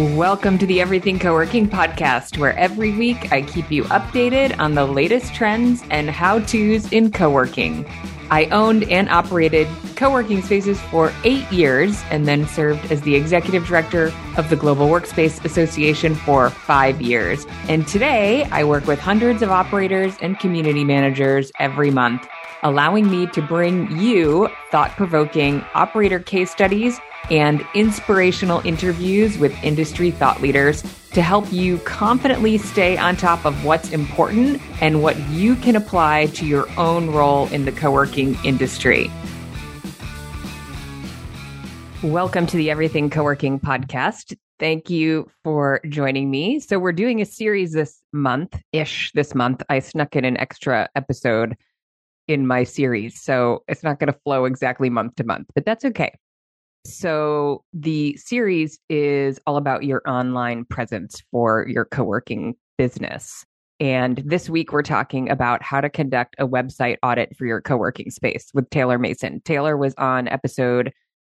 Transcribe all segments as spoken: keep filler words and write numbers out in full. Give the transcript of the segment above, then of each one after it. Welcome to the Everything Coworking Podcast, where every week I keep you updated on the latest trends and how-tos in coworking. I owned and operated coworking spaces for eight years and then served as the executive director of the Global Workspace Association for five years. And today I work with hundreds of operators and community managers every month, allowing me to bring you thought-provoking operator case studies and inspirational interviews with industry thought leaders to help you confidently stay on top of what's important and what you can apply to your own role in the coworking industry. Welcome to the Everything Coworking Podcast. Thank you for joining me. So we're doing a series this month-ish this month. I snuck in an extra episode in my series, so it's not going to flow exactly month to month, but that's okay. So the series is all about your online presence for your coworking business. And this week, we're talking about how to conduct a website audit for your coworking space with Taylor Mason. Taylor was on episode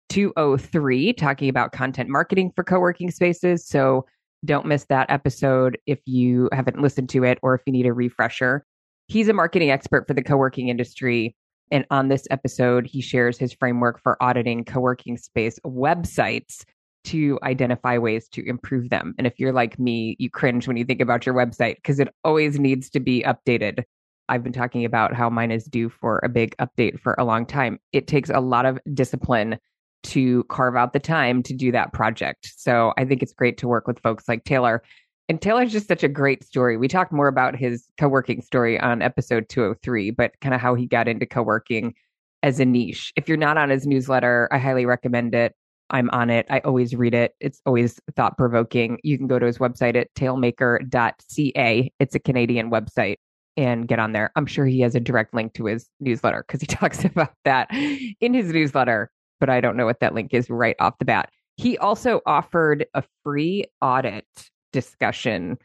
two oh three talking about content marketing for coworking spaces. So don't miss that episode if you haven't listened to it or if you need a refresher. He's a marketing expert for the coworking industry. And on this episode, he shares his framework for auditing coworking space websites to identify ways to improve them. And if you're like me, you cringe when you think about your website because it always needs to be updated. I've been talking about how mine is due for a big update for a long time. It takes a lot of discipline to carve out the time to do that project. So I think it's great to work with folks like Taylor. And Taylor's just such a great story. We talked more about his coworking story on episode two oh three, but kind of how he got into coworking as a niche. If you're not on his newsletter, I highly recommend it. I'm on it. I always read it. It's always thought-provoking. You can go to his website at tailmaker dot c a. It's a Canadian website, and get on there. I'm sure he has a direct link to his newsletter because he talks about that in his newsletter, but I don't know what that link is right off the bat. He also offered a free audit discussion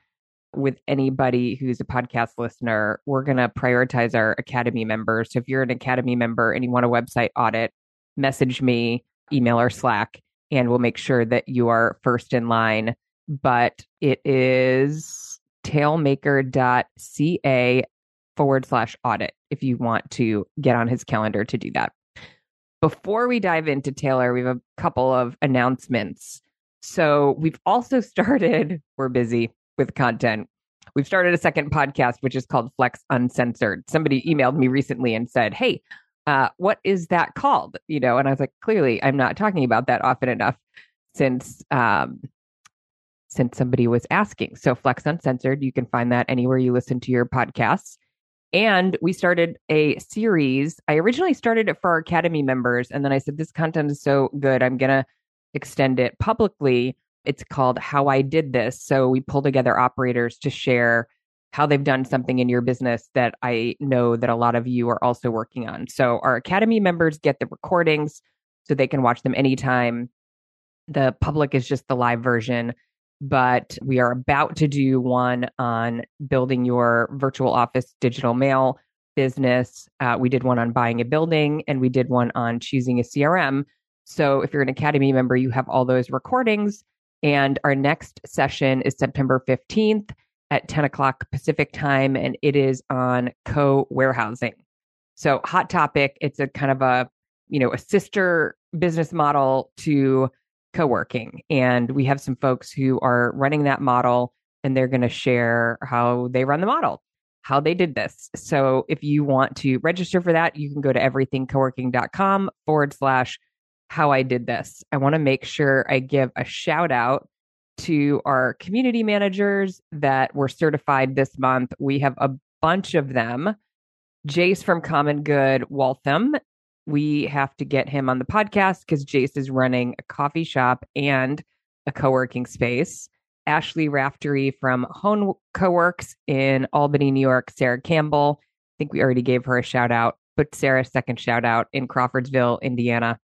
with anybody who's a podcast listener. We're going to prioritize our Academy members. So if you're an Academy member and you want a website audit, message me, email or Slack, and we'll make sure that you are first in line. But it is tailmaker.ca forward slash audit if you want to get on his calendar to do that. Before we dive into Taylor, we have a couple of announcements. So we've also started, we're busy with content. We've started a second podcast, which is called Flex Uncensored. Somebody emailed me recently and said, hey, uh, what is that called? You know, and I was like, clearly, I'm not talking about that often enough since um, since somebody was asking. So Flex Uncensored, you can find that anywhere you listen to your podcasts. And we started a series. I originally started it for our Academy members. And then I said, this content is so good, I'm going to extend it publicly. It's called How I Did This. So we pull together operators to share how they've done something in your business that I know that a lot of you are also working on. So our Academy members get the recordings so they can watch them anytime. The public is just the live version, but we are about to do one on building your virtual office digital mail business. Uh, we did one on buying a building, and we did one on choosing a C R M. So if you're an Academy member, you have all those recordings. And our next session is September fifteenth at ten o'clock Pacific time, and it is on co-warehousing. So hot topic. It's a kind of a, you know, a sister business model to co-working. And we have some folks who are running that model, and they're going to share how they run the model, how they did this. So if you want to register for that, you can go to everythingcoworking.com forward slash How I Did This. I want to make sure I give a shout out to our community managers that were certified this month. We have a bunch of them. Jace from Common Good Waltham. We have to get him on the podcast because Jace is running a coffee shop and a co-working space. Ashley Raftery from Hone Coworks in Albany, New York. Sarah Campbell. I think we already gave her a shout out, but Sarah's second shout out in Crawfordsville, Indiana.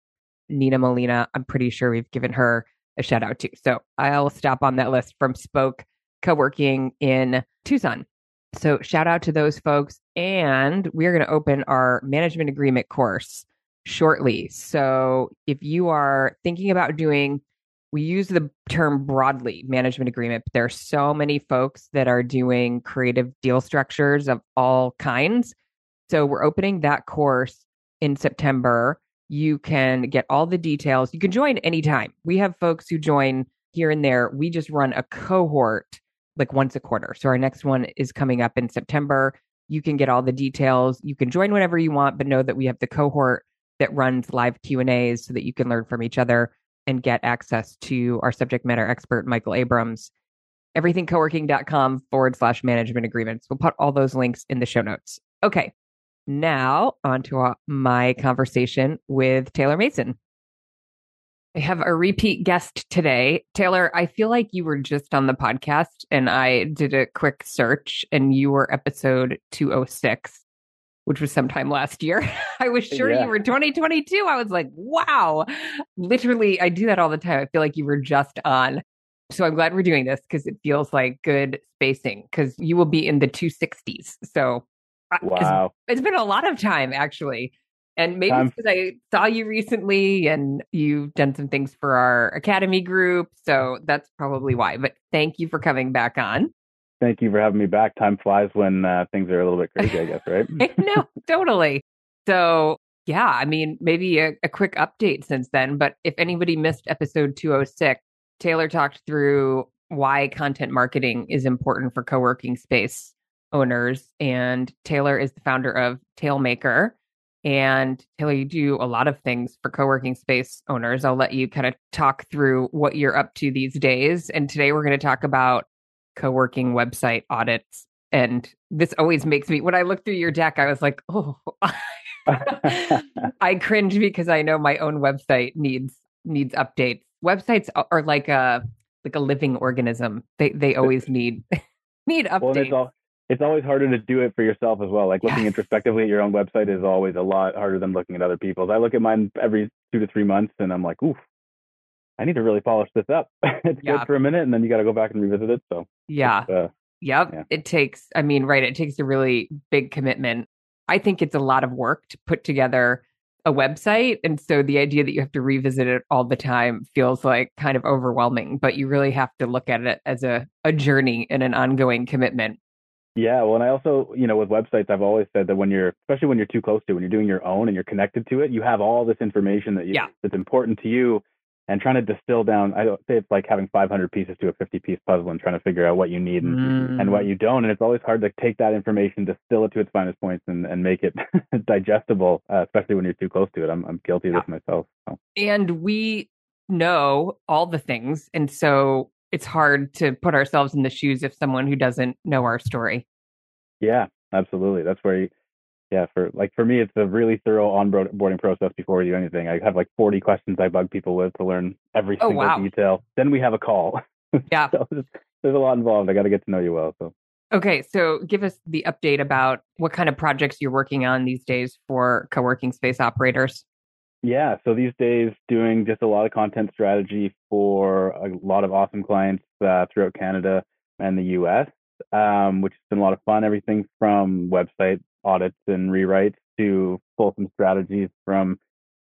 Nina Molina, I'm pretty sure we've given her a shout out to. So I'll stop on that list from Spoke Coworking in Tucson. So shout out to those folks. And we're going to open our management agreement course shortly. So if you are thinking about doing we use the term broadly, management agreement, but there are so many folks that are doing creative deal structures of all kinds. So we're opening that course in September. You can get all the details. You can join anytime. We have folks who join here and there. We just run a cohort like once a quarter. So our next one is coming up in September. You can get all the details. You can join whenever you want, but know that we have the cohort that runs live Q and A's so that you can learn from each other and get access to our subject matter expert, Michael Abrams. everything coworking dot com forward slash management agreements. We'll put all those links in the show notes. Okay, now on to my conversation with Taylor Mason. I have a repeat guest today. Taylor, I feel like you were just on the podcast and I did a quick search and you were episode two oh six, which was sometime last year. I was sure yeah. you were twenty twenty-two. I was like, wow. Literally, I do that all the time. I feel like you were just on. So I'm glad we're doing this because it feels like good spacing because you will be in the two sixties. So wow. it's, it's been a lot of time, actually. And maybe um, because I saw you recently and you've done some things for our academy group. So that's probably why. But thank you for coming back on. Thank you for having me back. Time flies when uh, things are a little bit crazy, I guess, right? No, totally. So yeah, I mean, maybe a, a quick update since then. But if anybody missed episode two oh six, Taylor talked through why content marketing is important for coworking space owners. And Taylor is the founder of TailMaker. And Taylor, you do a lot of things for coworking space owners. I'll let you kind of talk through what you're up to these days. And today we're going to talk about coworking website audits. And this always makes me, when I look through your deck, I was like, oh, I cringe because I know my own website needs needs updates. Websites are like a like a living organism. They they always need need updates. Well, it's always harder to do it for yourself as well. Like looking yes. introspectively at your own website is always a lot harder than looking at other people's. I look at mine every two to three months and I'm like, oof, I need to really polish this up. It's yeah. good for a minute and then you got to go back and revisit it. So yeah, uh, yep. Yeah. It takes, I mean, right. It takes a really big commitment. I think it's a lot of work to put together a website. And so the idea that you have to revisit it all the time feels like kind of overwhelming, but you really have to look at it as a, a journey and an ongoing commitment. Yeah. Well, and I also, you know, with websites, I've always said that when you're, especially when you're too close to, when you're doing your own and you're connected to it, you have all this information that you, yeah. that's important to you and trying to distill down. I don't say it's like having five hundred pieces to a fifty piece puzzle and trying to figure out what you need and, mm. and what you don't. And it's always hard to take that information, distill it to its finest points and, and make it digestible, uh, especially when you're too close to it. I'm, I'm guilty yeah. of this myself. So. And we know all the things. And so it's hard to put ourselves in the shoes of someone who doesn't know our story. Yeah, absolutely. That's where, you, yeah, for like for me, it's a really thorough onboarding process before we do anything. I have like forty questions I bug people with to learn every oh, single wow. detail. Then we have a call. Yeah, so there's, there's a lot involved. I got to get to know you well. So okay, so give us the update about what kind of projects you're working on these days for coworking space operators. Yeah. So these days doing just a lot of content strategy for a lot of awesome clients uh, throughout Canada and the U S, um, which has been a lot of fun. Everything from website audits and rewrites to fulsome strategies from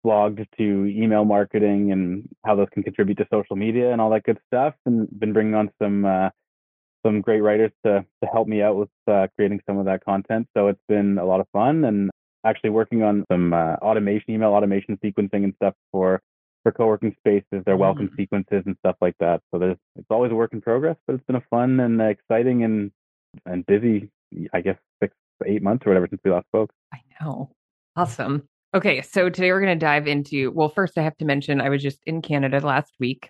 blogs to email marketing and how those can contribute to social media and all that good stuff. And been bringing on some uh, some great writers to, to help me out with uh, creating some of that content. So it's been a lot of fun and actually working on some uh, automation, email automation sequencing and stuff for, for coworking spaces, their welcome mm. sequences and stuff like that. So there's, it's always a work in progress, but it's been a fun and exciting and and busy, I guess, six, eight months or whatever since we last spoke. I know. Awesome. Okay. So today we're going to dive into, well, first I have to mention, I was just in Canada last week.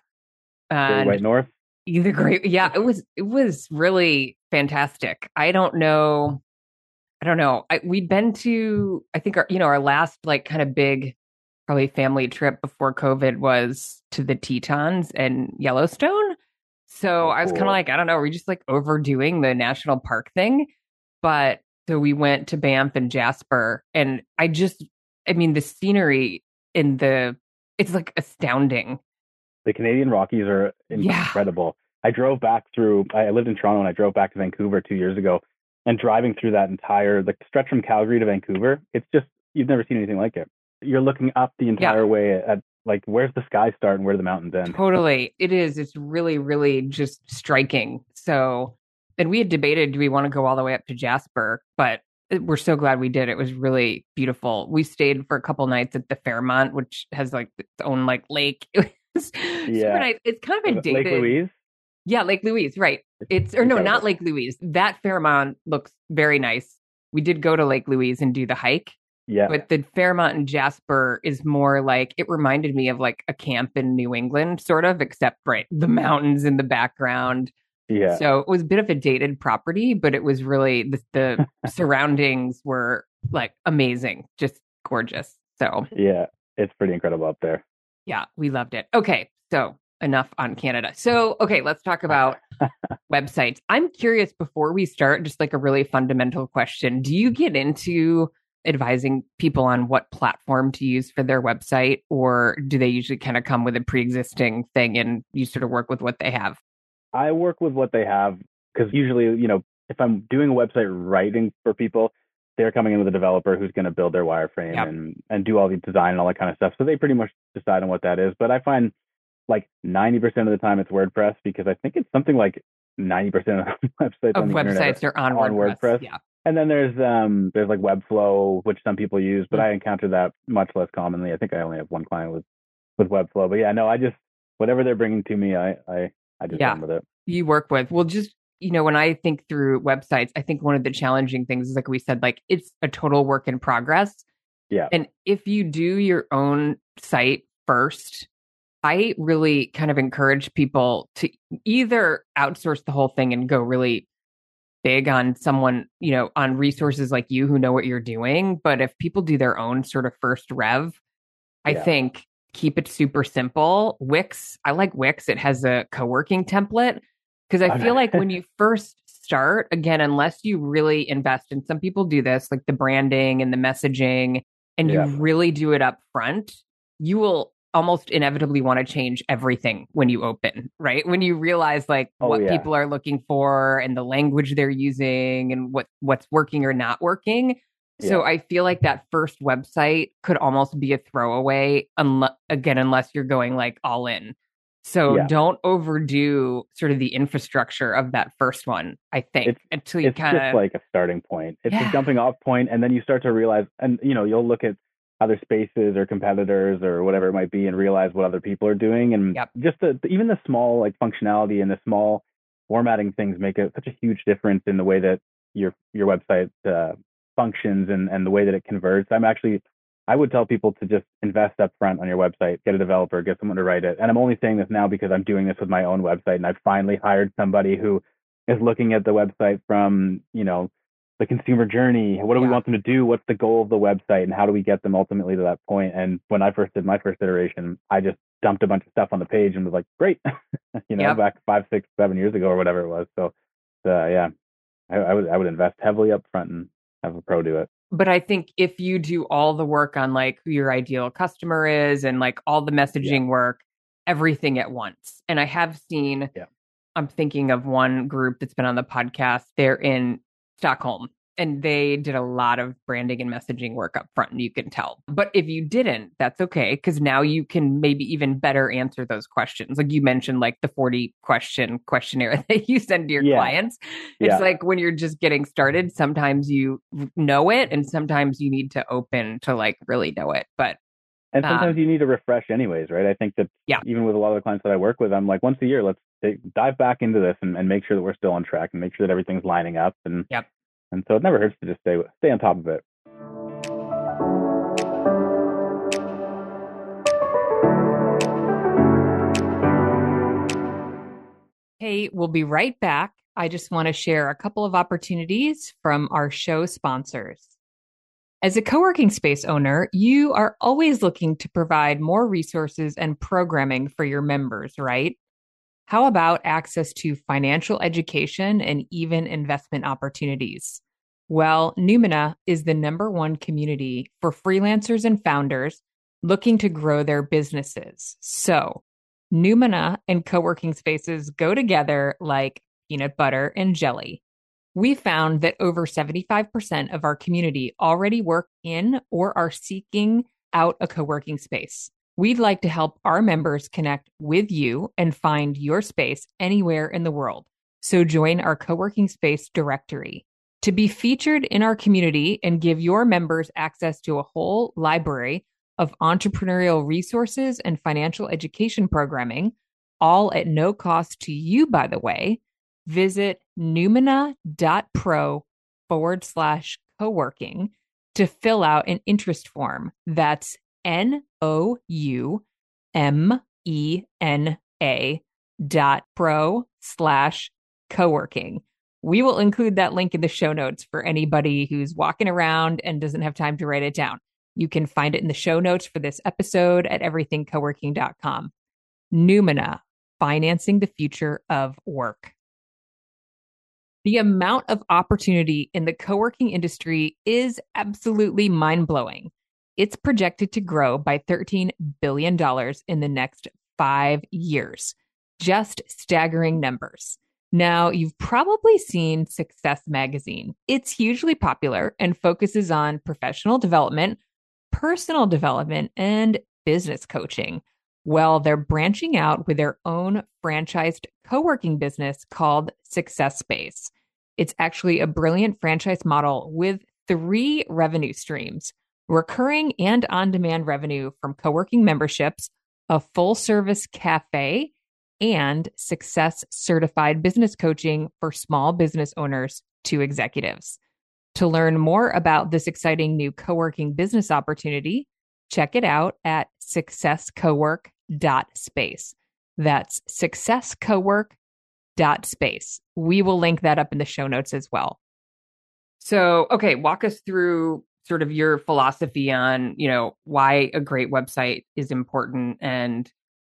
Great White North? The great, yeah, it was, it was really fantastic. I don't know. I don't know. I, we'd been to, I think, our, you know, our last like kind of big, probably family trip before COVID was to the Tetons and Yellowstone. So I was kind of like, I don't know, we're just like overdoing the national park thing. But so we went to Banff and Jasper, and I just, I mean, the scenery in the, it's like astounding. The Canadian Rockies are incredible. Yeah. I drove back through, I lived in Toronto and I drove back to Vancouver two years ago. And driving through that entire, the stretch from Calgary to Vancouver, it's just, you've never seen anything like it. You're looking up the entire yeah. way at Like, where's the sky start and where the mountains end? Totally. It is. It's really, really just striking. So, and we had debated, do we want to go all the way up to Jasper? But we're so glad we did. It was really beautiful. We stayed for a couple nights at the Fairmont, which has like its own like lake. It was yeah. nice. It's kind of a dated. Lake Louise? Yeah, Lake Louise, right. It's, or no, not Lake Louise. That Fairmont looks very nice. We did go to Lake Louise and do the hike. Yeah. But the Fairmont and Jasper is more like, it reminded me of like a camp in New England, sort of, except right, the mountains in the background. Yeah. So it was a bit of a dated property, but it was really, the, the surroundings were like amazing, just gorgeous. So yeah, it's pretty incredible up there. Yeah, we loved it. Okay, so enough on Canada. So, okay, let's talk about websites. I'm curious, before we start, just like a really fundamental question. Do you get into advising people on what platform to use for their website, or do they usually kind of come with a pre-existing thing and you sort of work with what they have? I work with what they have, because usually, you know, if I'm doing a website writing for people, they're coming in with a developer who's going to build their wireframe yep. and, and do all the design and all that kind of stuff. So they pretty much decide on what that is. But I find like ninety percent of the time it's WordPress, because I think it's something like ninety percent of websites of on the websites internet are on, on WordPress. WordPress. Yeah. And then there's um there's like Webflow, which some people use, but mm-hmm. I encounter that much less commonly. I think I only have one client with, with Webflow. But yeah, no, I just, whatever they're bringing to me, I I, I just yeah. run with it. You work with, well, just, you know, when I think through websites, I think one of the challenging things is, like we said, like it's a total work in progress. Yeah. And if you do your own site first, I really kind of encourage people to either outsource the whole thing and go really big on someone, you know, on resources like you who know what you're doing. But if people do their own sort of first rev, I yeah. think keep it super simple. Wix, I like Wix. It has a co-working template, because I okay. feel like when you first start, again, unless you really invest in, some people do this, like the branding and the messaging, and yeah. you really do it up front, you will almost inevitably want to change everything when you open, right? When you realize like oh, what yeah. people are looking for and the language they're using and what, what's working or not working. Yeah. So I feel like that first website could almost be a throwaway, unless, again, unless you're going like all in. So yeah. don't overdo sort of the infrastructure of that first one, I think, it's, until you kind of... It's just like a starting point. It's yeah. a jumping off point, and then you start to realize, and you know, you'll look at other spaces or competitors or whatever it might be and realize what other people are doing. And yep. just the, even the small like functionality and the small formatting things make a, such a huge difference in the way that your your website uh, functions and, and the way that it converts. I'm actually, I would tell people to just invest up front on your website, get a developer, get someone to write it. And I'm only saying this now because I'm doing this with my own website, and I've finally hired somebody who is looking at the website from, you know, the consumer journey. What do yeah. we want them to do? What's the goal of the website, and how do we get them ultimately to that point? And when I first did my first iteration, I just dumped a bunch of stuff on the page and was like, great, you know, yep. back five, six, seven years ago or whatever it was. So uh, yeah, I, I would, I would invest heavily up front and have a pro do it. But I think if you do all the work on like who your ideal customer is and like all the messaging yeah. work, everything at once. And I have seen, yeah. I'm thinking of one group that's been on the podcast. They're in Stockholm, and they did a lot of branding and messaging work up front, and you can tell. But if you didn't, that's okay, because now you can maybe even better answer those questions. Like you mentioned, like the forty question questionnaire that you send to your yeah. clients. It's yeah. like when you're just getting started, sometimes you know it, and sometimes you need to open to like really know it. But and sometimes um, you need to refresh anyways, right? I think that yeah. even with a lot of the clients that I work with, I'm like, once a year, let's take, dive back into this and, and make sure that we're still on track and make sure that everything's lining up. And yep. and so it never hurts to just stay stay on top of it. Hey, we'll be right back. I just want to share a couple of opportunities from our show sponsors. As a coworking space owner, you are always looking to provide more resources and programming for your members, right? How about access to financial education and even investment opportunities? Well, Numina is the number one community for freelancers and founders looking to grow their businesses. So, Numina and coworking spaces go together like peanut butter and jelly. We found that over seventy-five percent of our community already work in or are seeking out a coworking space. We'd like to help our members connect with you and find your space anywhere in the world. So join our coworking space directory. To be featured in our community and give your members access to a whole library of entrepreneurial resources and financial education programming, all at no cost to you, by the way, visit numina.pro forward slash coworking to fill out an interest form. That's N-O-U-M-E-N-A dot pro slash coworking. We will include that link in the show notes for anybody who's walking around and doesn't have time to write it down. You can find it in the show notes for this episode at everything coworking dot com. Numina, financing the future of work. The amount of opportunity in the coworking industry is absolutely mind-blowing. It's projected to grow by thirteen billion dollars in the next five years. Just staggering numbers. Now, you've probably seen Success Magazine. It's hugely popular and focuses on professional development, personal development, and business coaching. Well, they're branching out with their own franchised coworking business called Success Space. It's actually a brilliant franchise model with three revenue streams: recurring and on-demand revenue from coworking memberships, a full-service cafe, and Success-certified business coaching for small business owners to executives. To learn more about this exciting new coworking business opportunity, check it out at success cowork dot space. That's success cowork dot space. We will link that up in the show notes as well. So, okay, walk us through sort of your philosophy on, you know, why a great website is important and,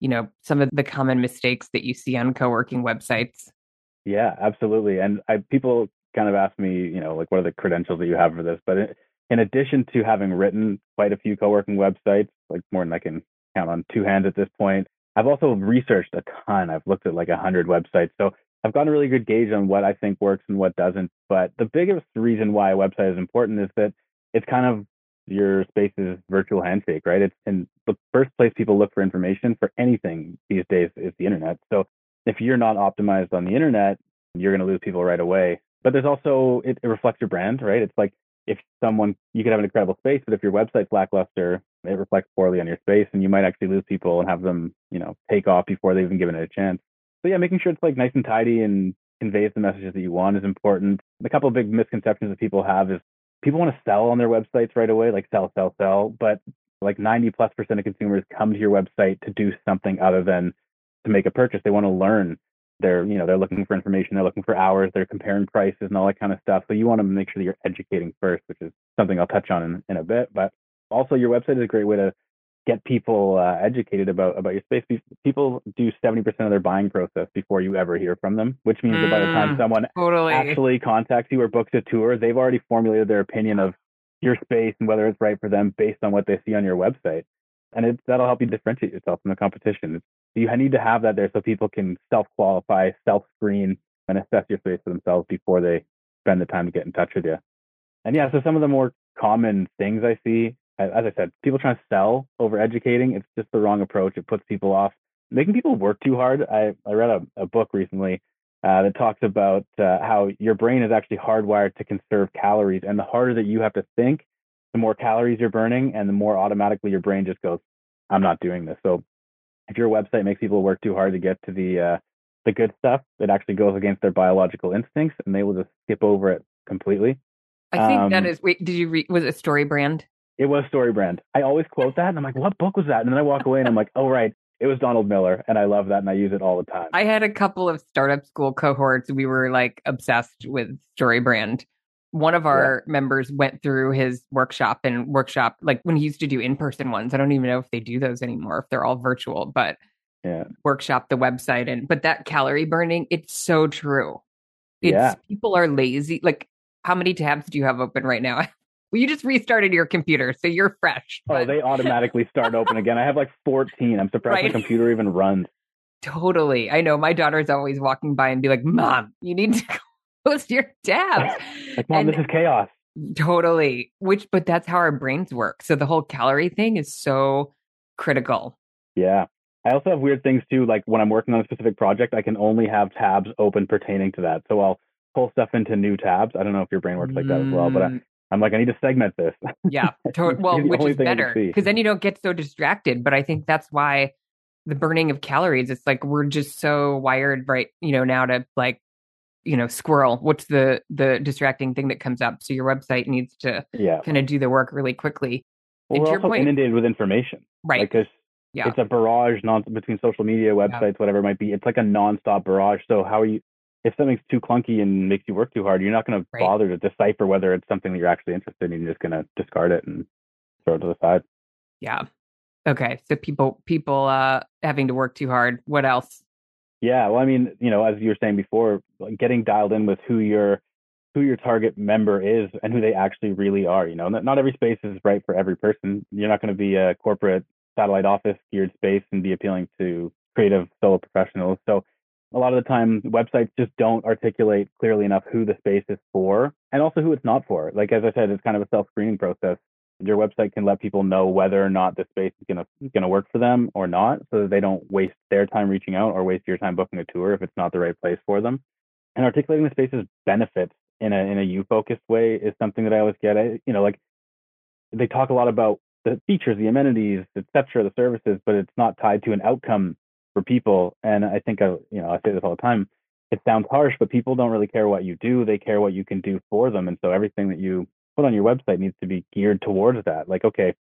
you know, some of the common mistakes that you see on coworking websites. Yeah, absolutely. And I, people kind of ask me, you know, like, what are the credentials that you have for this? But it, in addition to having written quite a few coworking websites, like more than I can count on two hands at this point, I've also researched a ton. I've looked at like a hundred websites. So I've gotten a really good gauge on what I think works and what doesn't. But the biggest reason why a website is important is that it's kind of your space's virtual handshake, right? It's in the first place people look for information for anything these days is the internet. So if you're not optimized on the internet, you're going to lose people right away. But there's also, it, it reflects your brand, right? It's like if someone, you could have an incredible space, but if your website's lackluster, it reflects poorly on your space and you might actually lose people and have them, you know, take off before they've even given it a chance. So yeah, making sure it's like nice and tidy and conveys the messages that you want is important. A couple of big misconceptions that people have is people want to sell on their websites right away, like sell, sell, sell. But like ninety plus percent of consumers come to your website to do something other than to make a purchase. They want to learn. They're, you know, they're looking for information. They're looking for hours. They're comparing prices and all that kind of stuff. So you want to make sure that you're educating first, which is something I'll touch on in, in a bit. But also your website is a great way to get people uh, educated about, about your space. People do seventy percent of their buying process before you ever hear from them, which means mm, that by the time someone totally. actually contacts you or books a tour, they've already formulated their opinion of your space and whether it's right for them based on what they see on your website. And it, that'll help you differentiate yourself from the competition. It's, you need to have that there so people can self-qualify, self-screen, and assess your space for themselves before they spend the time to get in touch with you. And yeah, so some of the more common things I see, as I said, people trying to sell over educating, it's just the wrong approach. It puts people off. Making people work too hard. I, I read a, a book recently uh, that talks about uh, how your brain is actually hardwired to conserve calories. And the harder that you have to think, the more calories you're burning and the more automatically your brain just goes, I'm not doing this. So if your website makes people work too hard to get to the uh, the good stuff, it actually goes against their biological instincts and they will just skip over it completely. I think um, that is, wait, did you read, was it StoryBrand? It was StoryBrand. I always quote that and I'm like, what book was that? And then I walk away and I'm like, oh, right. It was Donald Miller. And I love that. And I use it all the time. I had a couple of startup school cohorts. We were like obsessed with StoryBrand. One of our yeah. members went through his workshop and workshop, like when he used to do in-person ones. I don't even know if they do those anymore, if they're all virtual, but yeah. workshop the website. And, but that calorie burning, it's so true. It's yeah. people are lazy. Like how many tabs do you have open right now? Well, you just restarted your computer, so you're fresh. But... Oh, they automatically start open again. I have like fourteen. I'm surprised right? my computer even runs. Totally. I know. My daughter's always walking by and be like, Mom, you need to close your tabs. Like, Mom, and this is chaos. Totally. Which, but that's how our brains work. So the whole calorie thing is so critical. Yeah. I also have weird things too. Like when I'm working on a specific project, I can only have tabs open pertaining to that. So I'll pull stuff into new tabs. I don't know if your brain works like that as well, but I, I'm like, I need to segment this. Yeah. To- well, which is better because then you don't get so distracted. But I think that's why the burning of calories, it's like, we're just so wired right, you know, now to like, you know, squirrel, what's the, the distracting thing that comes up. So your website needs to yeah. kind of do the work really quickly. Well, we're also point, inundated with information, right? Like there's, yeah. It's a barrage non- between social media, websites, yeah. whatever it might be. It's like a nonstop barrage. So how are you, if something's too clunky and makes you work too hard, you're not going right. to bother to decipher whether it's something that you're actually interested in. You're just going to discard it and throw it to the side. Yeah. Okay. So people, people uh, having to work too hard. What else? Yeah. Well, I mean, you know, as you were saying before, like getting dialed in with who your who your target member is and who they actually really are. You know, not, not every space is right for every person. You're not going to be a corporate satellite office geared space and be appealing to creative solo professionals. So a lot of the time websites just don't articulate clearly enough who the space is for and also who it's not for. Like, as I said, it's kind of a self-screening process. Your website can let people know whether or not the space is going to going to work for them or not, so that they don't waste their time reaching out or waste your time booking a tour if it's not the right place for them. And articulating the space's benefits in a in a you-focused way is something that I always get. I, you know, like they talk a lot about the features, the amenities, et cetera, the services, but it's not tied to an outcome for people. And I think, I, you know, I say this all the time, it sounds harsh, but people don't really care what you do. They care what you can do for them. And so everything that you put on your website needs to be geared towards that. Like, okay,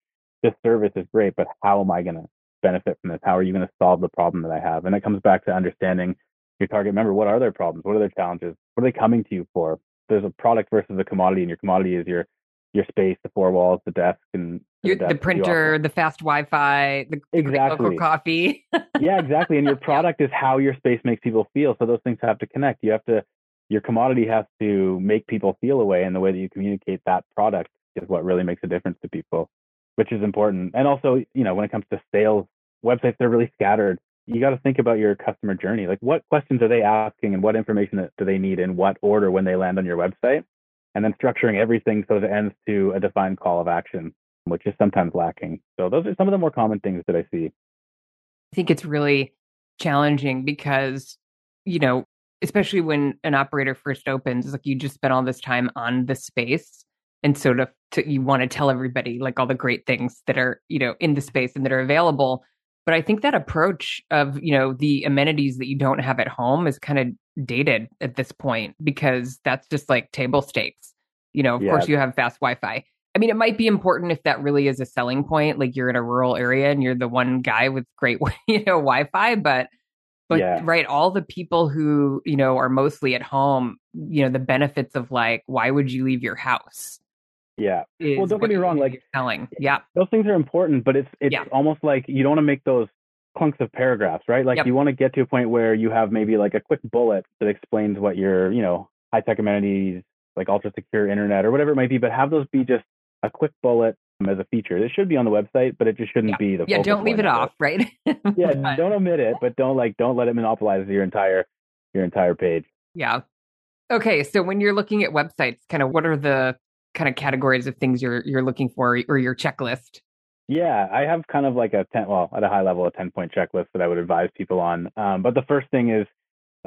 this service is great, but how am I going to benefit from this? How are you going to solve the problem that I have? And it comes back to understanding your target member. What are their problems? What are their challenges? What are they coming to you for? There's a product versus a commodity, and your commodity is your your space, the four walls, the desk, and your, the, desk the printer, the fast Wi-Fi, the exactly. local coffee. Yeah, exactly. And your product yeah. is how your space makes people feel. So those things have to connect. You have to, your commodity has to make people feel a way, and the way that you communicate that product is what really makes a difference to people, which is important. And also, you know, when it comes to sales websites, they're really scattered. You got to think about your customer journey. Like, what questions are they asking and what information do they need in what order when they land on your website? And then structuring everything so that it ends to a defined call of action, which is sometimes lacking. So those are some of the more common things that I see. I think it's really challenging because, you know, especially when an operator first opens, it's like you just spent all this time on the space. And so to, to, you want to tell everybody like all the great things that are, you know, in the space and that are available. But I think that approach of, you know, the amenities that you don't have at home is kind of dated at this point, because that's just like table stakes. You know, of yeah. course you have fast Wi-Fi. I mean, it might be important if that really is a selling point, like you're in a rural area and you're the one guy with great, you know, Wi-Fi, but, but yeah. right, all the people who, you know, are mostly at home, you know, the benefits of like, why would you leave your house? Yeah. Well, don't get me wrong. Like telling, yeah, those things are important, but it's it's yeah. almost like you don't want to make those clunks of paragraphs, right? Like yep. you want to get to a point where you have maybe like a quick bullet that explains what your, you know, high tech amenities, like ultra secure internet or whatever it might be, but have those be just a quick bullet as a feature. It should be on the website, but it just shouldn't yeah. be the. Yeah, don't leave it off, right? yeah, don't omit it, but don't like don't let it monopolize your entire your entire page. Yeah. Okay, so when you're looking at websites, kind of what are the kind of categories of things you're you're looking for, or your checklist? Yeah, I have kind of like a ten, well, at a high level, a ten-point checklist that I would advise people on. Um, but the first thing is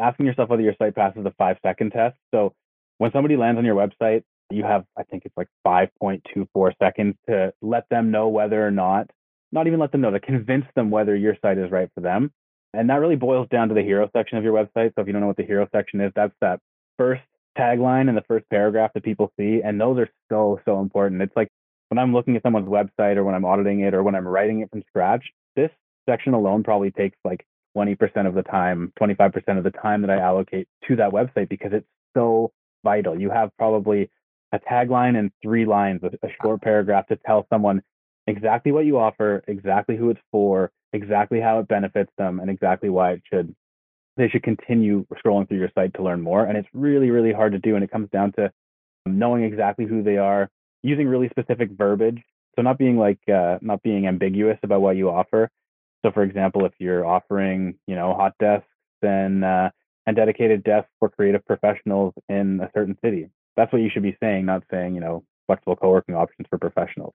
asking yourself whether your site passes the five-second test. So when somebody lands on your website, you have, I think it's like five point two four seconds to let them know whether or not, not even let them know, to convince them whether your site is right for them. And that really boils down to the hero section of your website. So if you don't know what the hero section is, that's that first tagline and the first paragraph that people see. And those are so, so important. It's like when I'm looking at someone's website or when I'm auditing it or when I'm writing it from scratch, this section alone probably takes like twenty percent of the time, twenty-five percent of the time that I allocate to that website, because it's so vital. You have probably a tagline and three lines, a short paragraph to tell someone exactly what you offer, exactly who it's for, exactly how it benefits them, and exactly why it should they should continue scrolling through your site to learn more. And it's really, really hard to do. And it comes down to knowing exactly who they are, using really specific verbiage. So not being like, uh, not being ambiguous about what you offer. So for example, if you're offering, you know, hot desks and, uh, and dedicated desks for creative professionals in a certain city, that's what you should be saying, not saying, you know, flexible co-working options for professionals.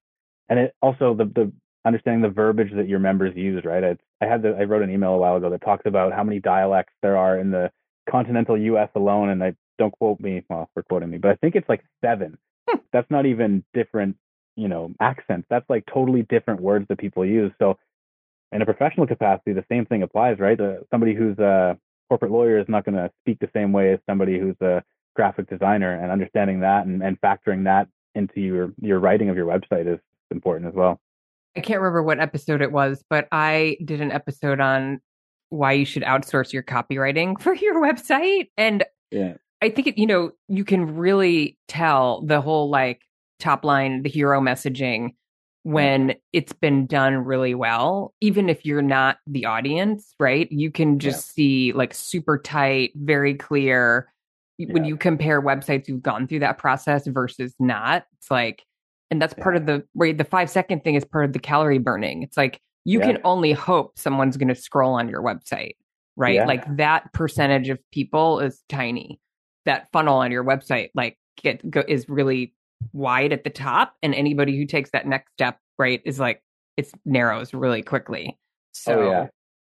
And it also, the, the understanding the verbiage that your members use, right? I, I had the, I wrote an email a while ago that talks about how many dialects there are in the continental U S alone. And I don't quote me, well, for quoting me, but I think it's like seven. That's not even different, you know, accents. That's like totally different words that people use. So in a professional capacity, the same thing applies, right? The, somebody who's a corporate lawyer is not going to speak the same way as somebody who's a graphic designer, and understanding that and, and factoring that into your, your writing of your website is important as well. I can't remember what episode it was, but I did an episode on why you should outsource your copywriting for your website. And yeah. I think, it, you know, you can really tell the whole like top line, the hero messaging when it's been done really well, even if you're not the audience, right? You can just yeah. see like super tight, very clear. Yeah. When you compare websites who've gone through that process versus not, it's like, and that's part yeah. of the, right, the five second thing is part of the calorie burning. It's like, you yeah. can only hope someone's going to scroll on your website, right? Yeah. Like that percentage of people is tiny. That funnel on your website, like get, go, is really wide at the top. And anybody who takes that next step, right, is like, it's narrows really quickly. So oh, yeah,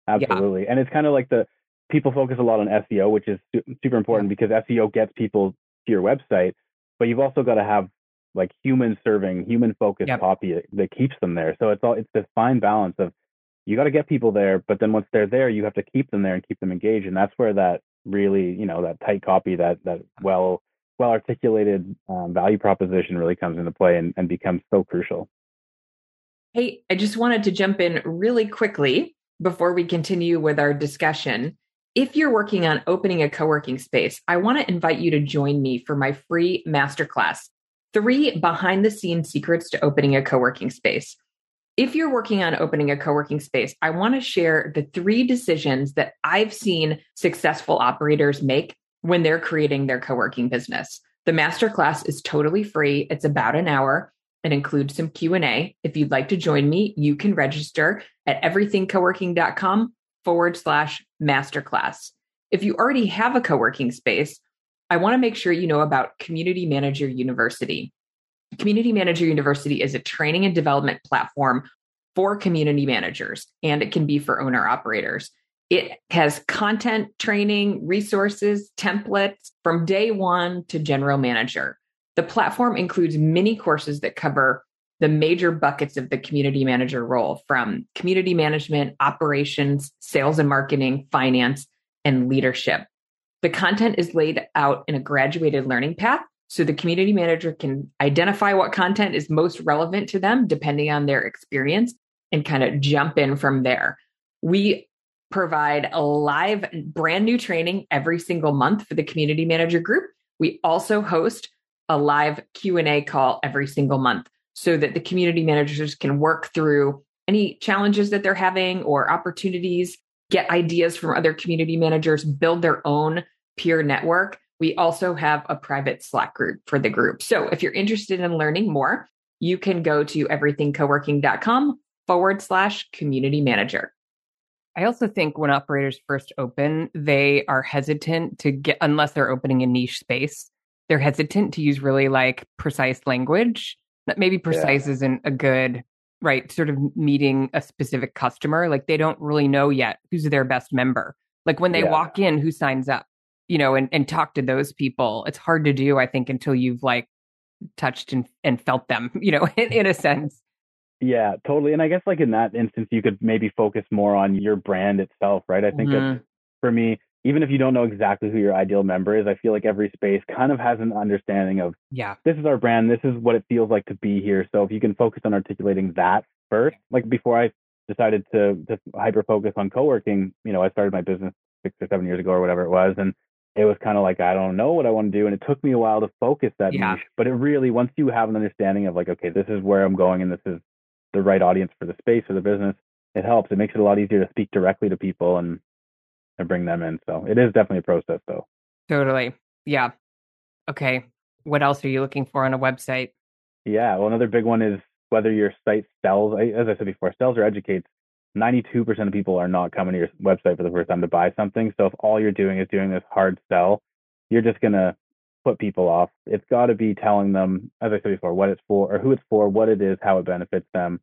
absolutely. Yeah. And it's kind of like the, people focus a lot on S E O, which is super important yeah. because S E O gets people to your website, but you've also got to have like human serving, human focused yep. copy that keeps them there. So it's all, it's this fine balance of you got to get people there, but then once they're there, you have to keep them there and keep them engaged. And that's where that really, you know, that tight copy, that, that well, well articulated um, value proposition really comes into play and, and becomes so crucial. Hey, I just wanted to jump in really quickly before we continue with our discussion. If you're working on opening a coworking space, I want to invite you to join me for my free masterclass, Three Behind the Scenes Secrets to Opening a Coworking Space. If you're working on opening a coworking space, I want to share the three decisions that I've seen successful operators make when they're creating their coworking business. The masterclass is totally free. It's about an hour. It includes some Q and A. If you'd like to join me, you can register at everythingcoworking.com forward slash masterclass. If you already have a coworking space, I want to make sure you know about Community Manager University. Community Manager University is a training and development platform for community managers, and it can be for owner operators. It has content, training, resources, templates from day one to general manager. The platform includes mini courses that cover the major buckets of the community manager role, from community management, operations, sales and marketing, finance, and leadership. The content is laid out in a graduated learning path, so the community manager can identify what content is most relevant to them depending on their experience and kind of jump in from there. We provide a live brand new training every single month for the community manager group. We also host a live Q and A call every single month so that the community managers can work through any challenges that they're having or opportunities, get ideas from other community managers, build their own peer network. We also have a private Slack group for the group. So if you're interested in learning more, you can go to everythingcoworking.com forward slash community manager. I also think when operators first open, they are hesitant to get, unless they're opening a niche space, they're hesitant to use really like precise language. Maybe precise yeah. isn't a good, right, sort of meeting a specific customer. Like they don't really know yet who's their best member. Like when they yeah. walk in, who signs up? You know, and, and talk to those people. It's hard to do, I think, until you've like touched and, and felt them, you know, in, in a sense. Yeah, totally. And I guess like in that instance, you could maybe focus more on your brand itself, right? I think mm-hmm. that for me, even if you don't know exactly who your ideal member is, I feel like every space kind of has an understanding of, yeah, this is our brand. This is what it feels like to be here. So if you can focus on articulating that first, like before I decided to, to hyper-focus on coworking, you know, I started my business six or seven years ago or whatever it was. And it was kind of like, I don't know what I want to do. And it took me a while to focus that yeah. niche. But it really, once you have an understanding of like, okay, this is where I'm going and this is the right audience for the space or the business, it helps. It makes it a lot easier to speak directly to people and, and bring them in. So it is definitely a process though. Totally. Yeah. Okay. What else are you looking for on a website? Yeah. Well, another big one is whether your site sells. As I said before, sells or educates. ninety-two percent of people are not coming to your website for the first time to buy something. So if all you're doing is doing this hard sell, you're just going to put people off. It's got to be telling them, as I said before, what it's for or who it's for, what it is, how it benefits them.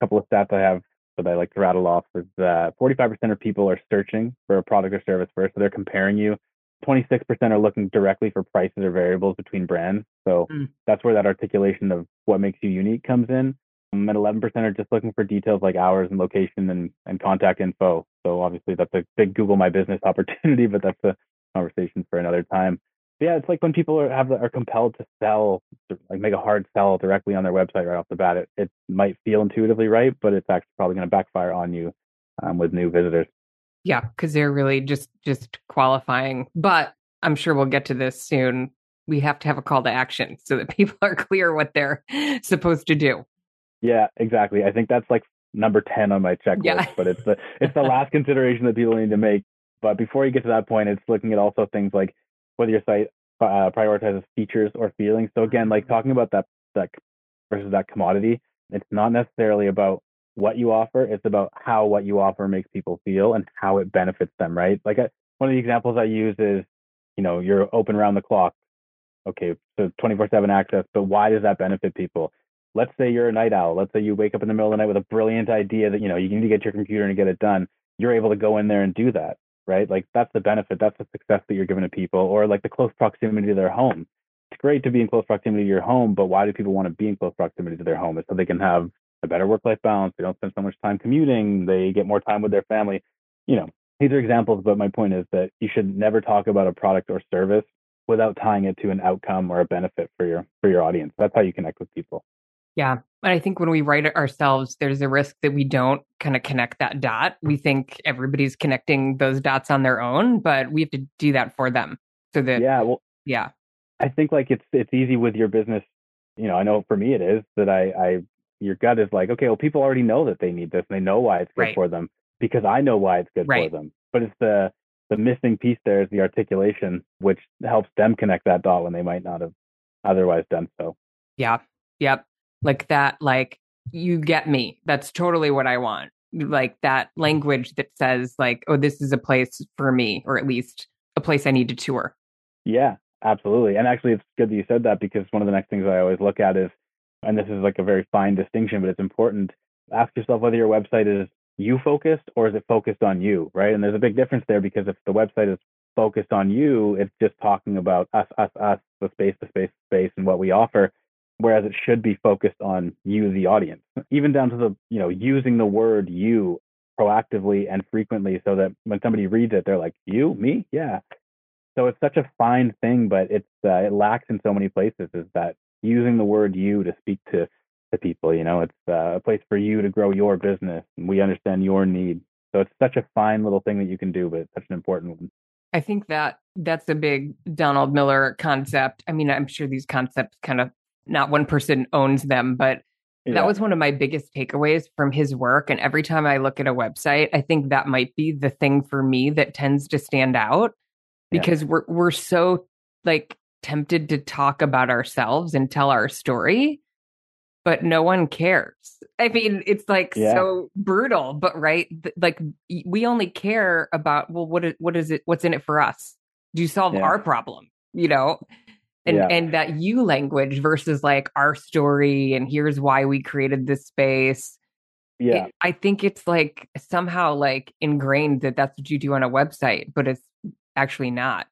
couple of stats I have that I like to rattle off is uh, forty-five percent of people are searching for a product or service first, so they're comparing you. twenty-six percent are looking directly for prices or variables between brands. So mm. that's where that articulation of what makes you unique comes in. Um, and eleven percent are just looking for details like hours and location and, and contact info. So obviously that's a big Google My Business opportunity, but that's a conversation for another time. But yeah, it's like when people are have are compelled to sell, like make a hard sell directly on their website right off the bat, it, it might feel intuitively right, but it's actually probably going to backfire on you um, with new visitors. Yeah, because they're really just just qualifying. But I'm sure we'll get to this soon. We have to have a call to action so that people are clear what they're supposed to do. Yeah, exactly. I think that's like number ten on my checklist, yeah. But it's the it's the last consideration that people need to make. But before you get to that point, it's looking at also things like whether your site uh, prioritizes features or feelings. So again, like talking about that that versus that commodity, it's not necessarily about what you offer, it's about how what you offer makes people feel and how it benefits them, right? Like I, one of the examples I use is, you know, you're open around the clock. Okay, so twenty-four seven access, but why does that benefit people? Let's say you're a night owl. Let's say you wake up in the middle of the night with a brilliant idea that, you know, you need to get your computer and get it done. You're able to go in there and do that, right? Like that's the benefit. That's the success that you're giving to people, or like the close proximity to their home. It's great to be in close proximity to your home, but why do people want to be in close proximity to their home? It's so they can have a better work-life balance. They don't spend so much time commuting. They get more time with their family. You know, these are examples, but my point is that you should never talk about a product or service without tying it to an outcome or a benefit for your for your audience. That's how you connect with people. Yeah. And I think when we write it ourselves, there's a risk that we don't kind of connect that dot. We think everybody's connecting those dots on their own, but we have to do that for them. So that yeah, well, yeah. I think like it's it's easy with your business. You know, I know for me it is that I I your gut is like, okay, well, people already know that they need this and they know why it's good right. for them because I know why it's good right. for them. But it's the the missing piece there is the articulation, which helps them connect that dot when they might not have otherwise done so. Yeah. Yep. Like that, like, you get me. That's totally what I want. Like that language that says like, oh, this is a place for me, or at least a place I need to tour. Yeah, absolutely. And actually, it's good that you said that because one of the next things I always look at is, and this is like a very fine distinction, but it's important. Ask yourself whether your website is you focused or is it focused on you, right? And there's a big difference there because if the website is focused on you, it's just talking about us, us, us, the space, the space, the space, and what we offer. Whereas it should be focused on you, the audience, even down to the, you know, using the word you proactively and frequently so that when somebody reads it, they're like, you, me? Yeah. So it's such a fine thing, but it's uh, it lacks in so many places is that using the word you to speak to, to people, you know, it's uh, a place for you to grow your business and we understand your need. So it's such a fine little thing that you can do, but it's such an important one. I think that that's a big Donald Miller concept. I mean, I'm sure these concepts kind of not one person owns them, but yeah. That was one of my biggest takeaways from his work. And every time I look at a website, I think that might be the thing for me that tends to stand out because yeah. we're we're so like tempted to talk about ourselves and tell our story, but no one cares. I mean, it's like yeah. so brutal, but right, like we only care about well, what is, what is it? What's in it for us? Do you solve yeah. our problem? You know. And yeah. and that you language versus like our story and here's why we created this space. Yeah, it, I think it's like somehow like ingrained that that's what you do on a website, but it's actually not.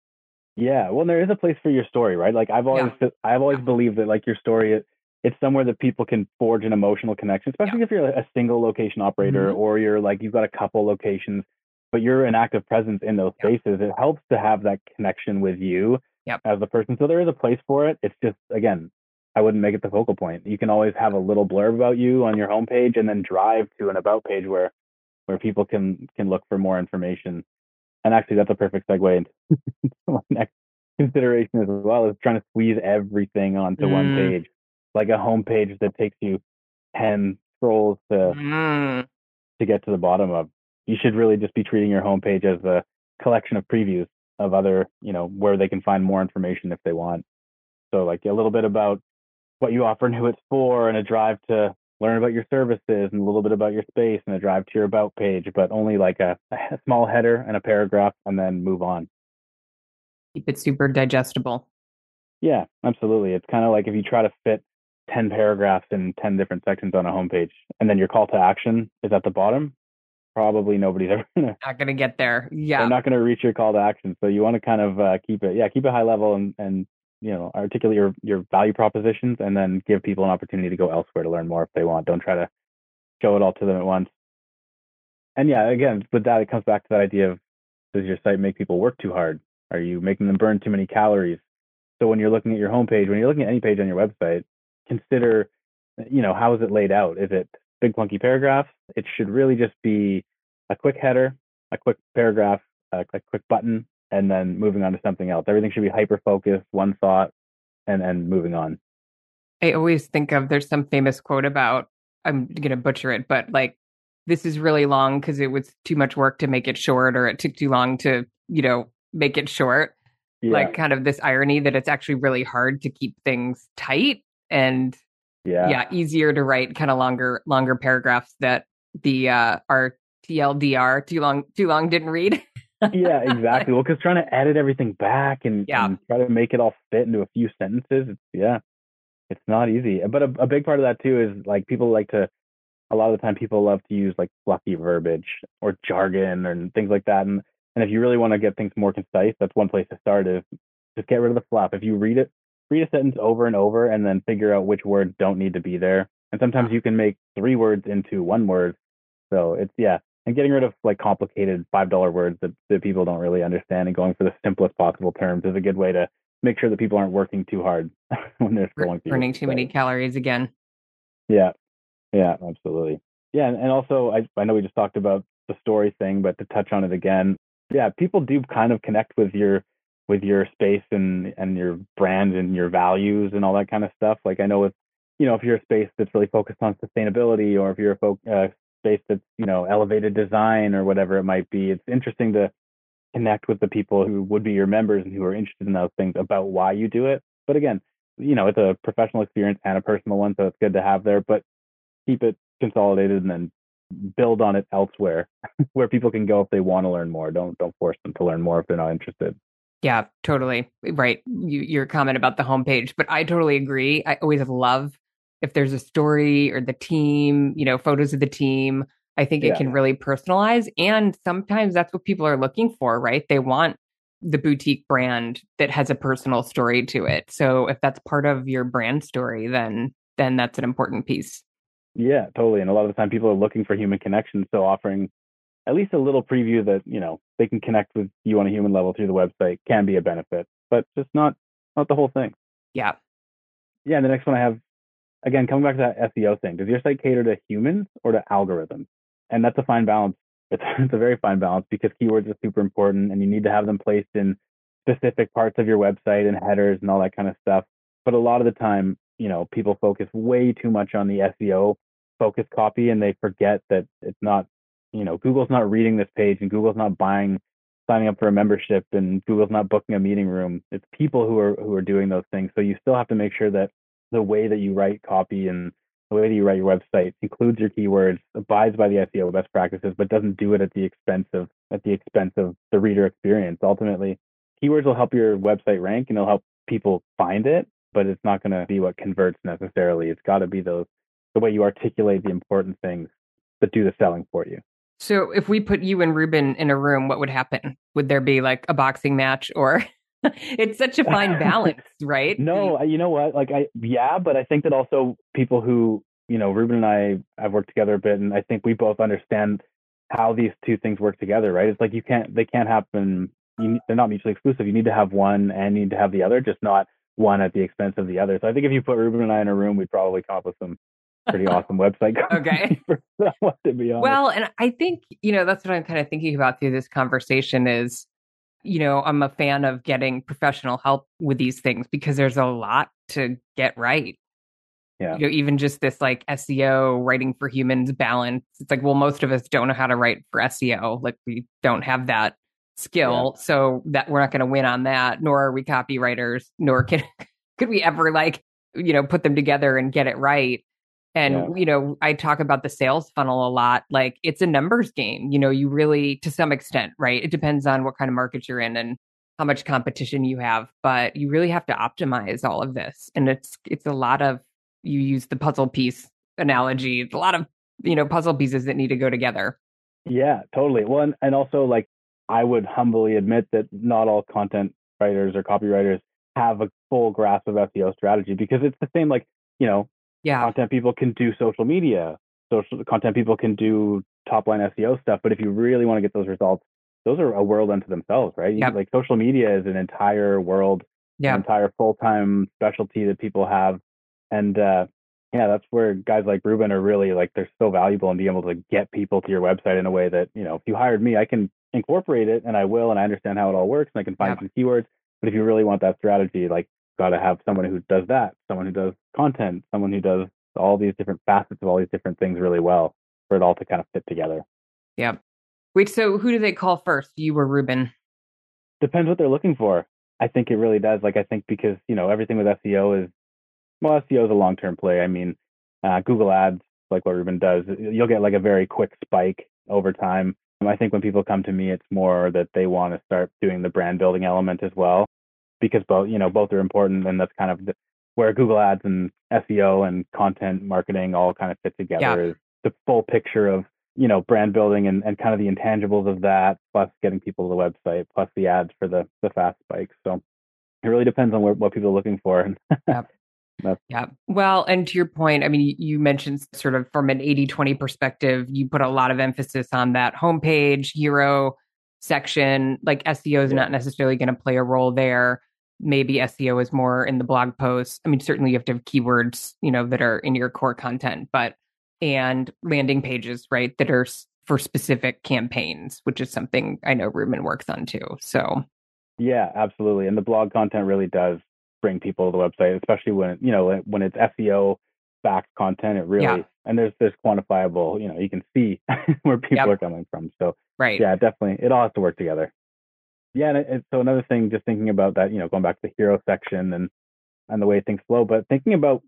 Yeah, well, there is a place for your story, right? Like I've always yeah. I've always yeah. believed that like your story it, it's somewhere that people can forge an emotional connection, especially yeah. if you're a single location operator mm-hmm. or you're like you've got a couple locations, but you're an active presence in those yeah. spaces. It helps to have that connection with you. Yep. As a person. So there is a place for it. It's just, again, I wouldn't make it the focal point. You can always have a little blurb about you on your homepage and then drive to an about page where where people can can look for more information. And actually, that's a perfect segue into my next consideration as well is trying to squeeze everything onto mm. one page, like a homepage that takes you ten scrolls to, mm. to get to the bottom of. You should really just be treating your homepage as a collection of previews of other, you know, where they can find more information if they want. So like a little bit about what you offer and who it's for and a drive to learn about your services and a little bit about your space and a drive to your about page, but only like a, a small header and a paragraph and then move on. Keep it super digestible. Yeah, absolutely. It's kind of like if you try to fit ten paragraphs in ten different sections on a homepage, and then your call to action is at the bottom, probably nobody's ever gonna, not going to get there. Yeah. They're not going to reach your call to action. So you want to kind of uh, keep it, yeah, keep it high level and, and, you know, articulate your, your value propositions, and then give people an opportunity to go elsewhere to learn more if they want. Don't try to show it all to them at once. And yeah, again, with that, it comes back to that idea of, does your site make people work too hard? Are you making them burn too many calories? So when you're looking at your homepage, when you're looking at any page on your website, consider, you know, how is it laid out? Is it big clunky paragraphs? It should really just be a quick header, a quick paragraph, a, a quick button, and then moving on to something else. Everything should be hyper-focused, one thought, and and moving on. I always think of, there's some famous quote about, I'm going to butcher it, but like, this is really long because it was too much work to make it short, or it took too long to, you know, make it short. Yeah. Like kind of this irony that it's actually really hard to keep things tight, and yeah, yeah easier to write kind of longer, longer paragraphs that the uh, our T L D R, too long, too long didn't read. Yeah, exactly. Well, because trying to edit everything back and, yeah. and try to make it all fit into a few sentences, it's, yeah, it's not easy. But a, a big part of that too is like people like to. A lot of the time people love to use like fluffy verbiage or jargon and things like that. And and if you really want to get things more concise, that's one place to start, is just get rid of the fluff. If you read it, read a sentence over and over and then figure out which words don't need to be there. And sometimes you can make three words into one word. So it's, yeah. And getting rid of like complicated five dollar words that, that people don't really understand, and going for the simplest possible terms is a good way to make sure that people aren't working too hard when they're scrolling through. Burning too many calories again. Yeah. Yeah, absolutely. Yeah. And, and also, I, I know we just talked about the story thing, but to touch on it again, yeah, people do kind of connect with your with your space and, and your brand and your values and all that kind of stuff. Like I know with, you know, if you're a space that's really focused on sustainability, or if you're a fo- uh, space that's, you know, elevated design or whatever it might be, it's interesting to connect with the people who would be your members and who are interested in those things about why you do it. But again, you know, it's a professional experience and a personal one, so it's good to have there. But keep it consolidated and then build on it elsewhere where people can go if they want to learn more. Don't don't force them to learn more if they're not interested. Yeah, totally. Right. You, your comment about the homepage, but I totally agree. I always love if there's a story or the team, you know, photos of the team. I think it yeah. can really personalize. And sometimes that's what people are looking for, right? They want the boutique brand that has a personal story to it. So if that's part of your brand story, then then that's an important piece. Yeah, totally. And a lot of the time people are looking for human connection. So offering at least a little preview that, you know, they can connect with you on a human level through the website can be a benefit, but just not, not the whole thing. Yeah. Yeah. And the next one I have, again, coming back to that S E O thing, does your site cater to humans or to algorithms? And that's a fine balance. It's, it's a very fine balance, because keywords are super important and you need to have them placed in specific parts of your website and headers and all that kind of stuff. But a lot of the time, you know, people focus way too much on the S E O focused copy, and they forget that it's not, you know, Google's not reading this page, and Google's not buying, signing up for a membership, and Google's not booking a meeting room. It's people who are who are doing those things. So you still have to make sure that the way that you write copy and the way that you write your website includes your keywords, abides by the S E O best practices, but doesn't do it at the expense of at the expense of the reader experience. Ultimately, keywords will help your website rank and it'll help people find it, but it's not going to be what converts necessarily. It's got to be those, the way you articulate the important things that do the selling for you. So if we put you and Ruben in a room, what would happen? Would there be like a boxing match or it's such a fine balance, right? No, you know what? Like I, yeah, but I think that also people who, you know, Ruben and I have worked together a bit, and I think we both understand how these two things work together, right? It's like, you can't, they can't happen. You, they're not mutually exclusive. You need to have one and you need to have the other, just not one at the expense of the other. So I think if you put Ruben and I in a room, we'd probably come up with some pretty awesome website. Okay. For someone, to be honest. Well, and I think, you know, that's what I'm kind of thinking about through this conversation is, you know, I'm a fan of getting professional help with these things because there's a lot to get right. Yeah. You know, even just this like S E O, writing for humans balance. It's like, well, most of us don't know how to write for S E O. Like we don't have that skill. Yeah. So that we're not going to win on that, nor are we copywriters, nor can could we ever like, you know, put them together and get it right. And, yeah. you know, I talk about the sales funnel a lot, like it's a numbers game, you know, you really, to some extent, right? It depends on what kind of market you're in and how much competition you have, but you really have to optimize all of this. And it's, it's a lot of you use the puzzle piece analogy. It's a lot of, you know, puzzle pieces that need to go together. Yeah, totally. Well, and, and also, like, I would humbly admit that not all content writers or copywriters have a full grasp of S E O strategy, because it's the same, like, you know, yeah. content people can do social media, social content people can do top line S E O stuff. But if you really want to get those results, those are a world unto themselves, right? Yep. You, like, social media is an entire world, yep. an entire full-time specialty that people have. And uh, yeah, that's where guys like Ruben are really, like, they're so valuable in being able to get people to your website in a way that, you know, if you hired me, I can incorporate it and I will, and I understand how it all works and I can find yep. some keywords. But if you really want that strategy, like, got to have someone who does that, someone who does content, someone who does all these different facets of all these different things really well for it all to kind of fit together. Yeah. Wait, so who do they call first? You or Ruben? Depends what they're looking for. I think it really does. Like, I think because, you know, everything with S E O is, well, S E O is a long-term play. I mean, uh, Google Ads, like what Ruben does, you'll get like a very quick spike over time. And I think when people come to me, it's more that they want to start doing the brand building element as well, because both, you know, both are important. And that's kind of the, where Google Ads and S E O and content marketing all kind of fit together yeah. is the full picture of, you know, brand building and, and kind of the intangibles of that, plus getting people to the website, plus the ads for the, the fast spikes. So it really depends on what, what people are looking for. Yep. Yeah. Well, and to your point, I mean, you mentioned sort of from an eighty twenty perspective, you put a lot of emphasis on that homepage, hero section, like S E O is yeah. not necessarily going to play a role there. Maybe S E O is more in the blog posts. I mean, certainly you have to have keywords, you know, that are in your core content, but and landing pages, right, that are for specific campaigns, which is something I know Ruben works on too. So, yeah, absolutely. And the blog content really does bring people to the website, especially when, you know, when it's S E O backed content, it really, yeah. and there's there's quantifiable, you know, you can see where people yep. are coming from. So, right. yeah, definitely. It all has to work together. Yeah. And, it, and so another thing, just thinking about that, you know, going back to the hero section and, and the way things flow, but thinking about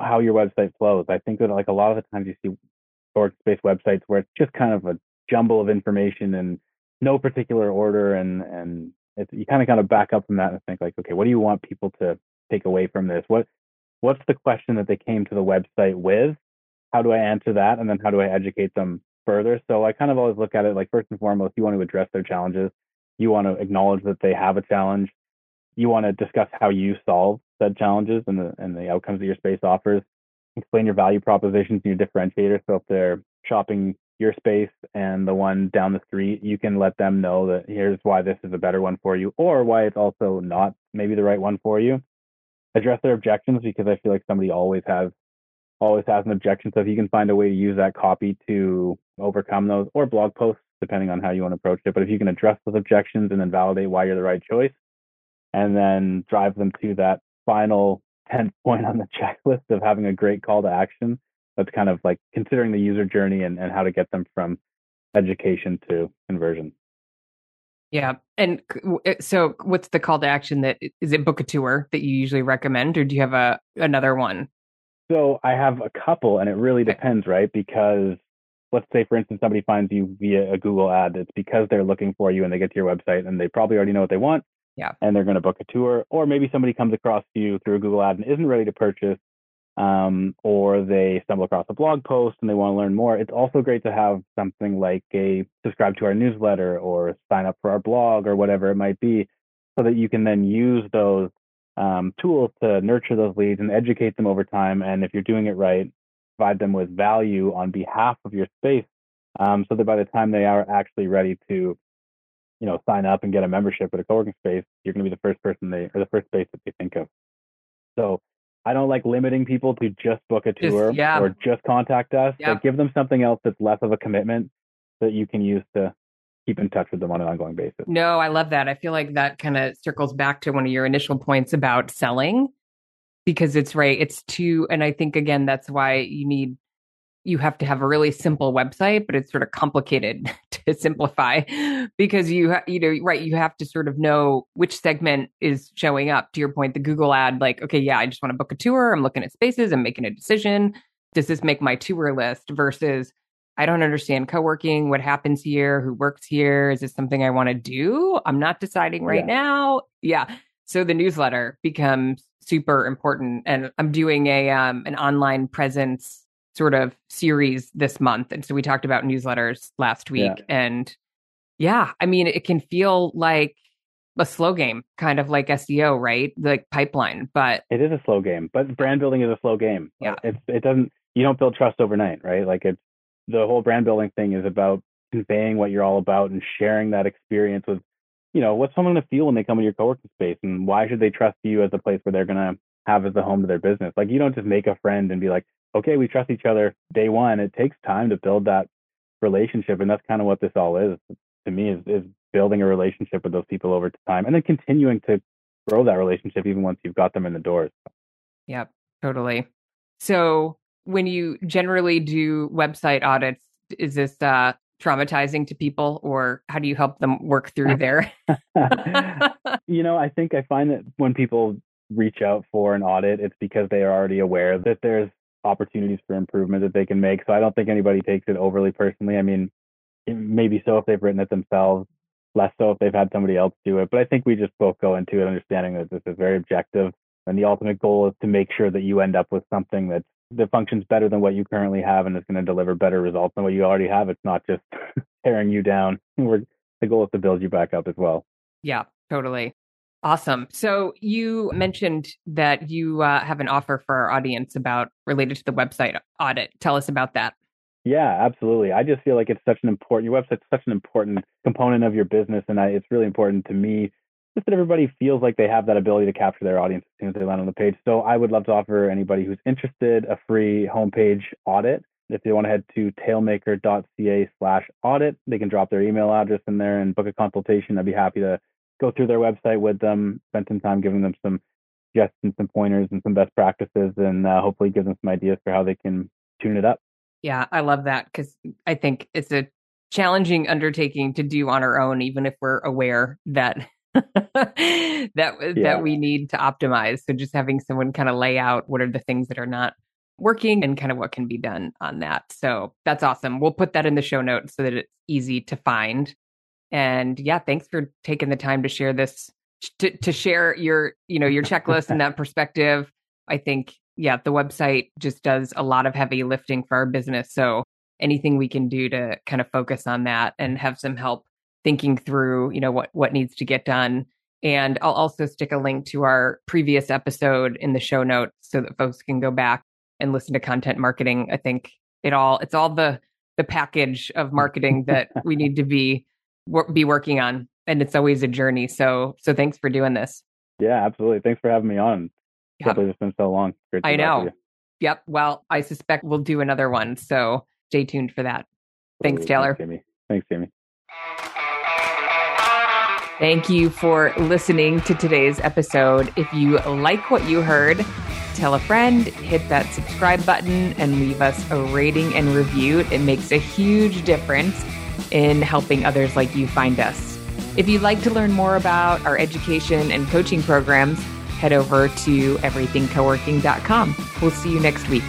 how your website flows. I think that, like, a lot of the times you see workspace websites where it's just kind of a jumble of information and no particular order. And, and it's, you kind of kind of back up from that and think, like, okay, what do you want people to take away from this? What, what's the question that they came to the website with? How do I answer that? And then how do I educate them further? So I kind of always look at it like, first and foremost, you want to address their challenges. You want to acknowledge that they have a challenge. You want to discuss how you solve said challenges and the, and the outcomes that your space offers. Explain your value propositions and your differentiator. So if they're shopping your space and the one down the street, you can let them know that here's why this is a better one for you, or why it's also not maybe the right one for you. Address their objections, because I feel like somebody always has always has an objection. So if you can find a way to use that copy to overcome those, or blog posts, depending on how you want to approach it. But if you can address those objections and then validate why you're the right choice, and then drive them to that final tenth point on the checklist of having a great call to action, that's kind of like considering the user journey and, and how to get them from education to conversion. Yeah. And so what's the call to action? That is it book a tour that you usually recommend, or do you have a another one? So I have a couple, and it really okay. depends, right? Because let's say, for instance, somebody finds you via a Google ad. It's because they're looking for you and they get to your website and they probably already know what they want. Yeah. And they're going to book a tour. Or maybe somebody comes across you through a Google ad and isn't ready to purchase, um, or they stumble across a blog post and they want to learn more. It's also great to have something like a subscribe to our newsletter or sign up for our blog or whatever it might be, so that you can then use those um, tools to nurture those leads and educate them over time. And if you're doing it right, provide them with value on behalf of your space, um, so that by the time they are actually ready to, you know, sign up and get a membership at a coworking space, you're going to be the first person they, or the first space that they think of. So I don't like limiting people to just book a tour just, yeah. or just contact us. Yeah. Like, give them something else that's less of a commitment that you can use to keep in touch with them on an ongoing basis. No, I love that. I feel like that kind of circles back to one of your initial points about selling, because it's right. It's too, and I think, again, that's why you need, you have to have a really simple website, but it's sort of complicated to simplify, because you, you know, right. You have to sort of know which segment is showing up. To your point, the Google ad, like, okay, yeah, I just want to book a tour. I'm looking at spaces. I'm making a decision. Does this make my tour list? Versus, I don't understand co-working. What happens here? Who works here? Is this something I want to do? I'm not deciding right yeah. now. Yeah. So the newsletter becomes super important. And I'm doing a um, an online presence sort of series this month. And so we talked about newsletters last week. Yeah. And yeah, I mean, it can feel like a slow game, kind of like S E O, right? Like pipeline, but it is a slow game, but brand building is a slow game. Yeah. It, it doesn't, you don't build trust overnight, right? Like it's the whole brand building thing is about conveying what you're all about and sharing that experience with, you know, what's someone going to feel when they come into your coworking space and why should they trust you as a place where they're going to have as the home to their business? Like you don't just make a friend and be like, okay, we trust each other day one. It takes time to build that relationship. And that's kind of what this all is to me is, is building a relationship with those people over time and then continuing to grow that relationship even once you've got them in the doors. Yep, totally. So when you generally do website audits, is this uh, traumatizing to people or how do you help them work through there? You know, I think I find that when people reach out for an audit, it's because they are already aware that there's opportunities for improvement that they can make. So I don't think anybody takes it overly personally. I mean, maybe so if they've written it themselves, less so if they've had somebody else do it. But I think we just both go into it understanding that this is very objective. And the ultimate goal is to make sure that you end up with something that, that functions better than what you currently have and is going to deliver better results than what you already have. It's not just tearing you down. We're, the goal is to build you back up as well. Yeah, totally. Awesome. So you mentioned that you uh, have an offer for our audience about related to the website audit. Tell us about that. Yeah, absolutely. I just feel like it's such an important, your website's such an important component of your business. And I, it's really important to me just that everybody feels like they have that ability to capture their audience as soon as they land on the page. So I would love to offer anybody who's interested a free homepage audit. If they want to head to tailmaker.ca slash audit, they can drop their email address in there and book a consultation. I'd be happy to go through their website with them, spend some time giving them some suggestions, some pointers and some best practices, and uh, hopefully give them some ideas for how they can tune it up. Yeah, I love that because I think it's a challenging undertaking to do on our own, even if we're aware that that yeah. that we need to optimize. So just having someone kind of lay out what are the things that are not working and kind of what can be done on that. So that's awesome. We'll put that in the show notes so that it's easy to find. And yeah, thanks for taking the time to share this, to, to share your, you know, your checklist and that perspective. I think, yeah, the website just does a lot of heavy lifting for our business. So anything we can do to kind of focus on that and have some help thinking through, you know, what, what needs to get done. And I'll also stick a link to our previous episode in the show notes so that folks can go back and listen to content marketing. I think it all, it's all the, the package of marketing that we need to be be working on. And it's always a journey. So, so thanks for doing this. Yeah, absolutely. Thanks for having me on. I can't believe it's been so long. Great to I know. Yep. Well, I suspect we'll do another one. So stay tuned for that. Thanks, Taylor. Thanks, Jamie. Thanks, Jamie. Thank you for listening to today's episode. If you like what you heard, tell a friend, hit that subscribe button and leave us a rating and review. It makes a huge difference in helping others like you find us. If you'd like to learn more about our education and coaching programs, head over to everything coworking dot com. We'll see you next week.